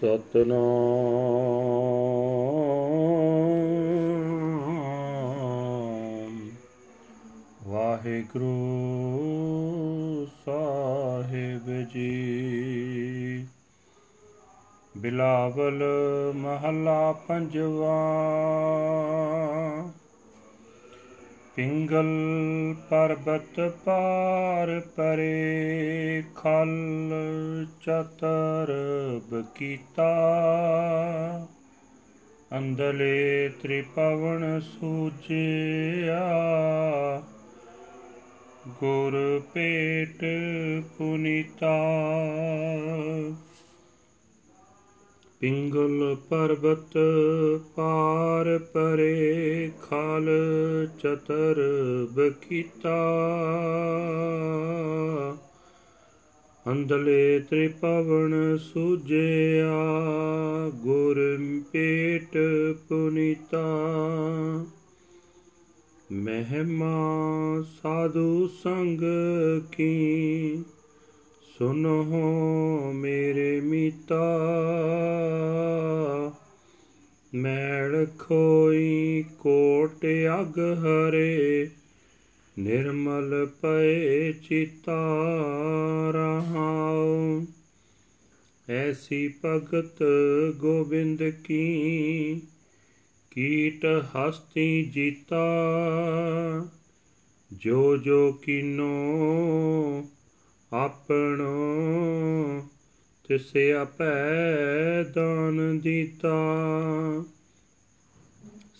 ਸਤਨਾਮ ਵਾਹਿਗੁਰੂ ਸਾਹਿਬ ਜੀ। ਬਿਲਾਵਲ ਮਹਲਾ ਪੰਜਵਾ। ਪਿੰਗਲ ਪਰਬਤ ਪਾਰ ਪਰੇ, ਖਲ ਚਤਰਬ ਕੀਤਾ। ਅੰਦਲੇ ਤ੍ਰਿਪਵਨ ਸੂਚਿਆ, ਗੁਰ ਭੇਟ ਪੁਨੀਤਾ। ਪਿੰਗਲ ਪਰਬਤ ਪਾਰ ਪਰੇ, ਖਲ ਚਤਰਬ ਕੀਤਾ। ਅੰਦਲੇ ਤ੍ਰਿਪਵਨ ਸੂਜਿਆ, ਗੁਰ ਭੇਟ ਪੁਨੀਤਾ। ਮਹਿਮਾ ਸਾਧੂ ਸੰਗ ਕੀ, ਸੁਨੋ ਮੇਰੇ ਮੀਤਾ। ਮੈਲ ਖੋਈ ਕੋਟ ਅਗ ਹਰੇ, ਨਿਰਮਲ ਪਏ ਚਿਤਾ। ਰਹਾਉ ਐਸੀ ਭਗਤ ਗੋਬਿੰਦ ਕੀ, ਕੀਟ ਹਸਤੀ ਜੀਤਾ। ਜੋ ਜੋ ਕੀਨੋ ਆਪਣੋ, ਤਿਸੇ ਆਪੈ ਦਾਨ ਦਿੱਤਾ।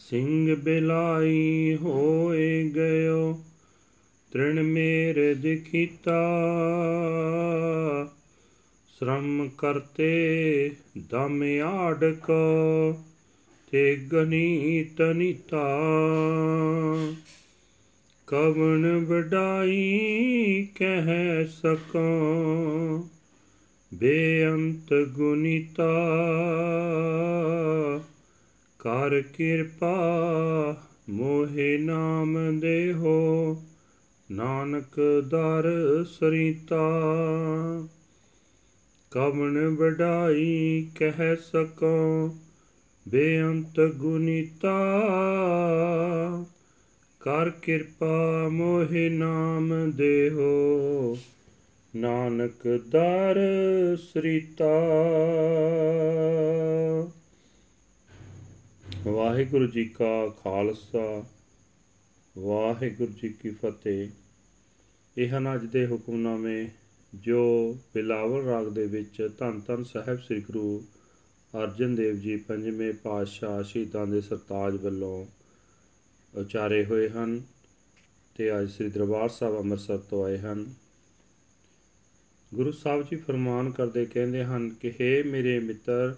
ਸਿੰਘ ਬਿਲਾਈ ਹੋਏ ਗਇਓ, ਤ੍ਰਿਣ ਮੇਰ ਦਿਖਿਤਾ। ਸ਼ਰਮ ਕਰਤੇ ਦਮ ਆਡਕੋ, ਤੇ ਗਨੀ ਤਨੀਤਾ। ਕਵਣ ਵਡਾਈ ਕਹਿ ਸਕੋ, ਬੇਅੰਤ ਗੁਨੀਤਾ। ਕਰ ਕਿਰਪਾ ਮੋਹਿ ਨਾਮ ਦੇਹੋ, ਨਾਨਕ ਦਰ ਸਰੀਤਾ। ਕਵਣ ਵਡਾਈ ਕਹਿ ਸਕੋ, ਬੇਅੰਤ ਗੁਨੀਤਾ। ਕਰ ਕਿਰਪਾ ਮੋਹਿ ਨਾਮ ਦੇਹੋ, ਨਾਨਕ ਦਰ ਸ੍ਰੀਤਾ। ਵਾਹਿਗੁਰੂ ਜੀ ਕਾ ਖਾਲਸਾ, ਵਾਹਿਗੁਰੂ ਜੀ ਕੀ ਫਤਿਹ। ਇਹ ਹਨ ਅੱਜ ਦੇ ਹੁਕਮਨਾਮੇ, ਜੋ ਬਿਲਾਵਲ ਰਾਗ ਦੇ ਵਿੱਚ ਧੰਨ ਧੰਨ ਸਾਹਿਬ ਸ੍ਰੀ ਗੁਰੂ ਅਰਜਨ ਦੇਵ ਜੀ ਪੰਜਵੇਂ ਪਾਤਸ਼ਾਹ ਸ਼ਹੀਦਾਂ ਦੇ ਸਰਤਾਜ ਵੱਲੋਂ ਉਚਾਰੇ ਹੋਏ ਹਨ ਅਤੇ ਅੱਜ ਸ੍ਰੀ ਦਰਬਾਰ ਸਾਹਿਬ ਅੰਮ੍ਰਿਤਸਰ ਤੋਂ ਆਏ ਹਨ। ਗੁਰੂ ਸਾਹਿਬ ਜੀ ਫਰਮਾਨ ਕਰਦੇ ਕਹਿੰਦੇ ਹਨ ਕਿ ਹੇ ਮੇਰੇ ਮਿੱਤਰ,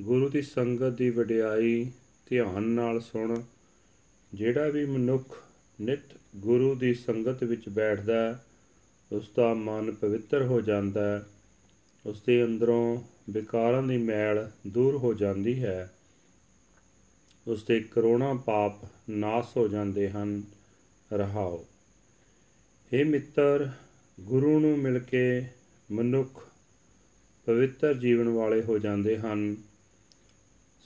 ਗੁਰੂ ਦੀ ਸੰਗਤ ਦੀ ਵਡਿਆਈ ਧਿਆਨ ਨਾਲ ਸੁਣ। ਜਿਹੜਾ ਵੀ ਮਨੁੱਖ ਨਿੱਤ ਗੁਰੂ ਦੀ ਸੰਗਤ ਵਿੱਚ ਬੈਠਦਾ, ਉਸ ਦਾ ਮਨ ਪਵਿੱਤਰ ਹੋ ਜਾਂਦਾ ਹੈ। ਉਸ ਦੇ ਅੰਦਰੋਂ ਵਿਕਾਰਾਂ ਦੀ ਮੈਲ ਦੂਰ ਹੋ ਜਾਂਦੀ ਹੈ। ਉਸ ਦੇ ਕਰੋਨਾ ਪਾਪ ਨਾਸ ਹੋ ਜਾਂਦੇ ਹਨ। ਰਹਾਉ ਹੇ ਮਿੱਤਰ, ਗੁਰੂ ਨੂੰ ਮਿਲ ਕੇ ਮਨੁੱਖ ਪਵਿੱਤਰ ਜੀਵਨ ਵਾਲੇ ਹੋ ਜਾਂਦੇ ਹਨ।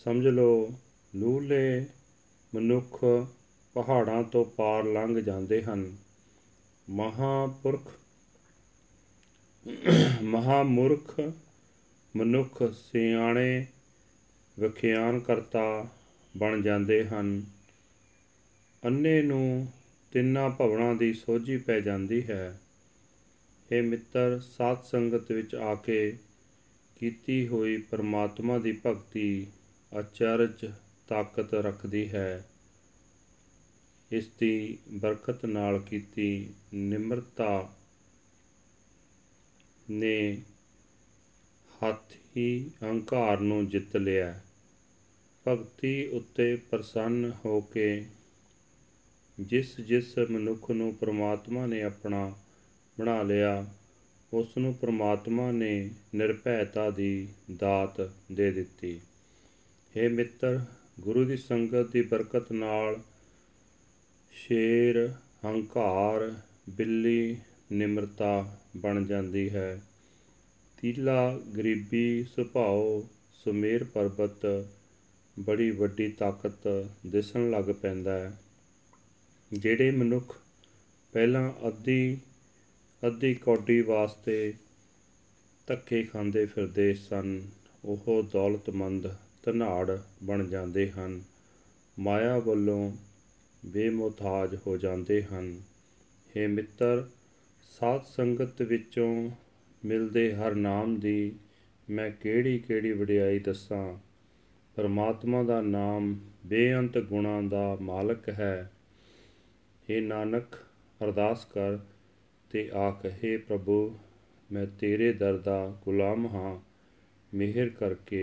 ਸਮਝ ਲਓ, ਲੂਲੇ ਮਨੁੱਖ ਪਹਾੜਾਂ ਤੋਂ ਪਾਰ ਲੰਘ ਜਾਂਦੇ ਹਨ। ਮਹਾਮੂਰਖ ਮਨੁੱਖ ਸਿਆਣੇ ਵਿਖਿਆਨ ਕਰਤਾ ਬਣ ਜਾਂਦੇ ਹਨ। ਅੰਨੇ ਨੂੰ ਤਿੰਨਾਂ ਭਵਨਾਂ ਦੀ ਸੋਝੀ ਪੈ ਜਾਂਦੀ ਹੈ। ਇਹ ਮਿੱਤਰ, ਸਾਧ ਸੰਗਤ ਵਿੱਚ ਆ ਕੇ ਕੀਤੀ ਹੋਈ ਪਰਮਾਤਮਾ ਦੀ ਭਗਤੀ ਅਚਰਜ ਤਾਕਤ ਰੱਖਦੀ ਹੈ। ਇਸ ਦੀ ਬਰਕਤ ਨਾਲ ਕੀਤੀ ਨਿਮਰਤਾ ਨੇ ਹੱਥ ਹੀ ਅਹੰਕਾਰ ਨੂੰ ਜਿੱਤ ਲਿਆ। ਭਗਤੀ ਉੱਤੇ ਪ੍ਰਸੰਨ ਹੋ ਕੇ ਜਿਸ ਜਿਸ ਮਨੁੱਖ ਨੂੰ ਪਰਮਾਤਮਾ ਨੇ ਆਪਣਾ ਬਣਾ ਲਿਆ, ਉਸ ਨੂੰ ਪਰਮਾਤਮਾ ਨੇ ਨਿਰਭੈਤਾ ਦੀ ਦਾਤ ਦੇ ਦਿੱਤੀ। ਹੇ ਮਿੱਤਰ, ਗੁਰੂ ਦੀ ਸੰਗਤ ਦੀ ਬਰਕਤ ਨਾਲ ਸ਼ੇਰ ਹੰਕਾਰ, ਬਿੱਲੀ ਨਿਮਰਤਾ ਬਣ ਜਾਂਦੀ ਹੈ। ਤੀਲਾ ਗਰੀਬੀ ਸੁਭਾਓ ਸੁਮੇਰ ਪਰਬਤ ਬੜੀ ਵੱਡੀ ਤਾਕਤ ਦਿਸਣ ਲੱਗ ਪੈਂਦਾ ਹੈ। ਜਿਹੜੇ ਮਨੁੱਖ ਪਹਿਲਾਂ ਅੱਧੀ ਕੌਡੀ ਵਾਸਤੇ ਧੱਕੇ ਖਾਂਦੇ ਫਿਰਦੇ ਸਨ, ਉਹ ਦੌਲਤਮੰਦ ਧਨਾੜ ਬਣ ਜਾਂਦੇ ਹਨ, ਮਾਇਆ ਵੱਲੋਂ ਬੇਮੁਹਤਾਜ ਹੋ ਜਾਂਦੇ ਹਨ। ਇਹ ਮਿੱਤਰ, ਸਾਧ ਸੰਗਤ ਵਿੱਚੋਂ ਮਿਲਦੇ ਹਰ ਨਾਮ ਦੀ ਮੈਂ ਕਿਹੜੀ ਕਿਹੜੀ ਵਡਿਆਈ ਦੱਸਾਂ। ਪਰਮਾਤਮਾ ਦਾ ਨਾਮ ਬੇਅੰਤ ਗੁਣਾਂ ਦਾ ਮਾਲਕ ਹੈ। ਹੇ ਨਾਨਕ, ਅਰਦਾਸ ਕਰ ਤੇ ਆਖ, ਹੇ ਪ੍ਰਭੂ, ਮੈਂ ਤੇਰੇ ਦਰ ਦਾ ਗੁਲਾਮ ਹਾਂ, ਮਿਹਰ ਕਰਕੇ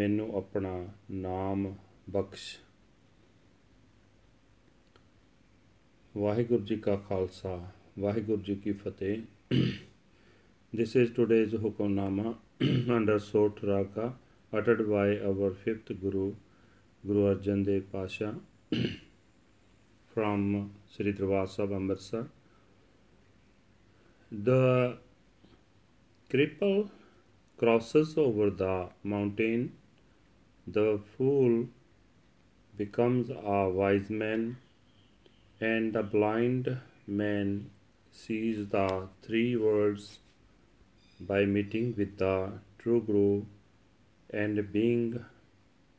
ਮੈਨੂੰ ਆਪਣਾ ਨਾਮ ਬਖਸ਼। ਵਾਹਿਗੁਰੂ ਜੀ ਕਾ ਖਾਲਸਾ, ਵਾਹਿਗੁਰੂ ਜੀ ਕੀ ਫਤਿਹ। This is today's Hukamnama under Sot Raka, uttered by our 5th Guru, Guru Arjan Dev Pasha, from Sri Darbar Sahib, Amritsar. The cripple crosses over the mountain, the fool becomes a wise man, and the blind man sees the three worlds by meeting with the true Guru and being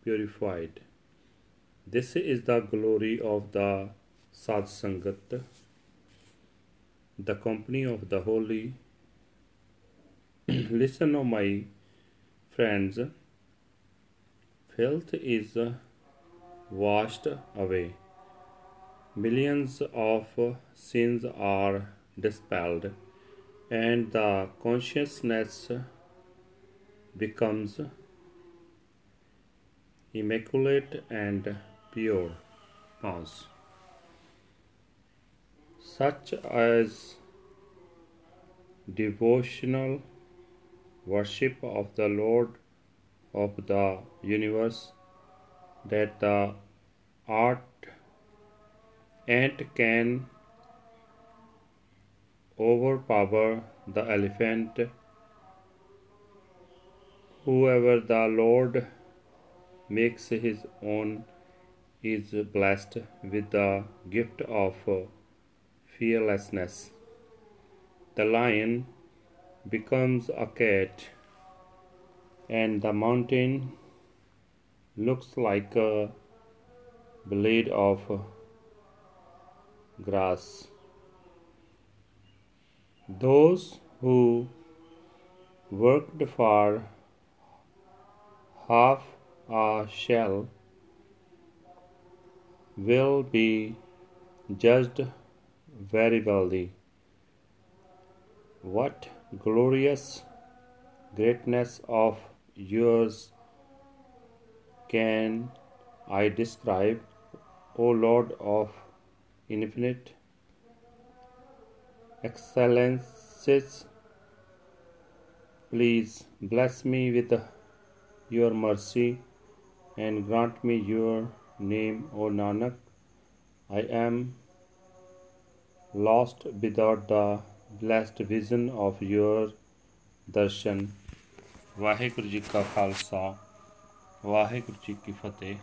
purified. This is the glory of the Satsangat, the company of the holy. Listen, O my friends, filth is washed away. Millions of sins are dispelled, and the consciousness becomes immaculate and pure. Pause. Such as devotional worship of the Lord of the universe, that the ant can overpower the elephant. Whoever the Lord makes his own is blessed with the gift of fearlessness. The lion becomes a cat, and the mountain looks like a blade of grass. Those who worked for half a shell will be judged very well. What glorious greatness of yours can I describe, O Lord of infinite excellences? Please bless me with your mercy and grant me your name, O Nanak. I am lost without the blessed vision of your darshan. Waheguru ji ka khalsa, Waheguru ji ki fateh.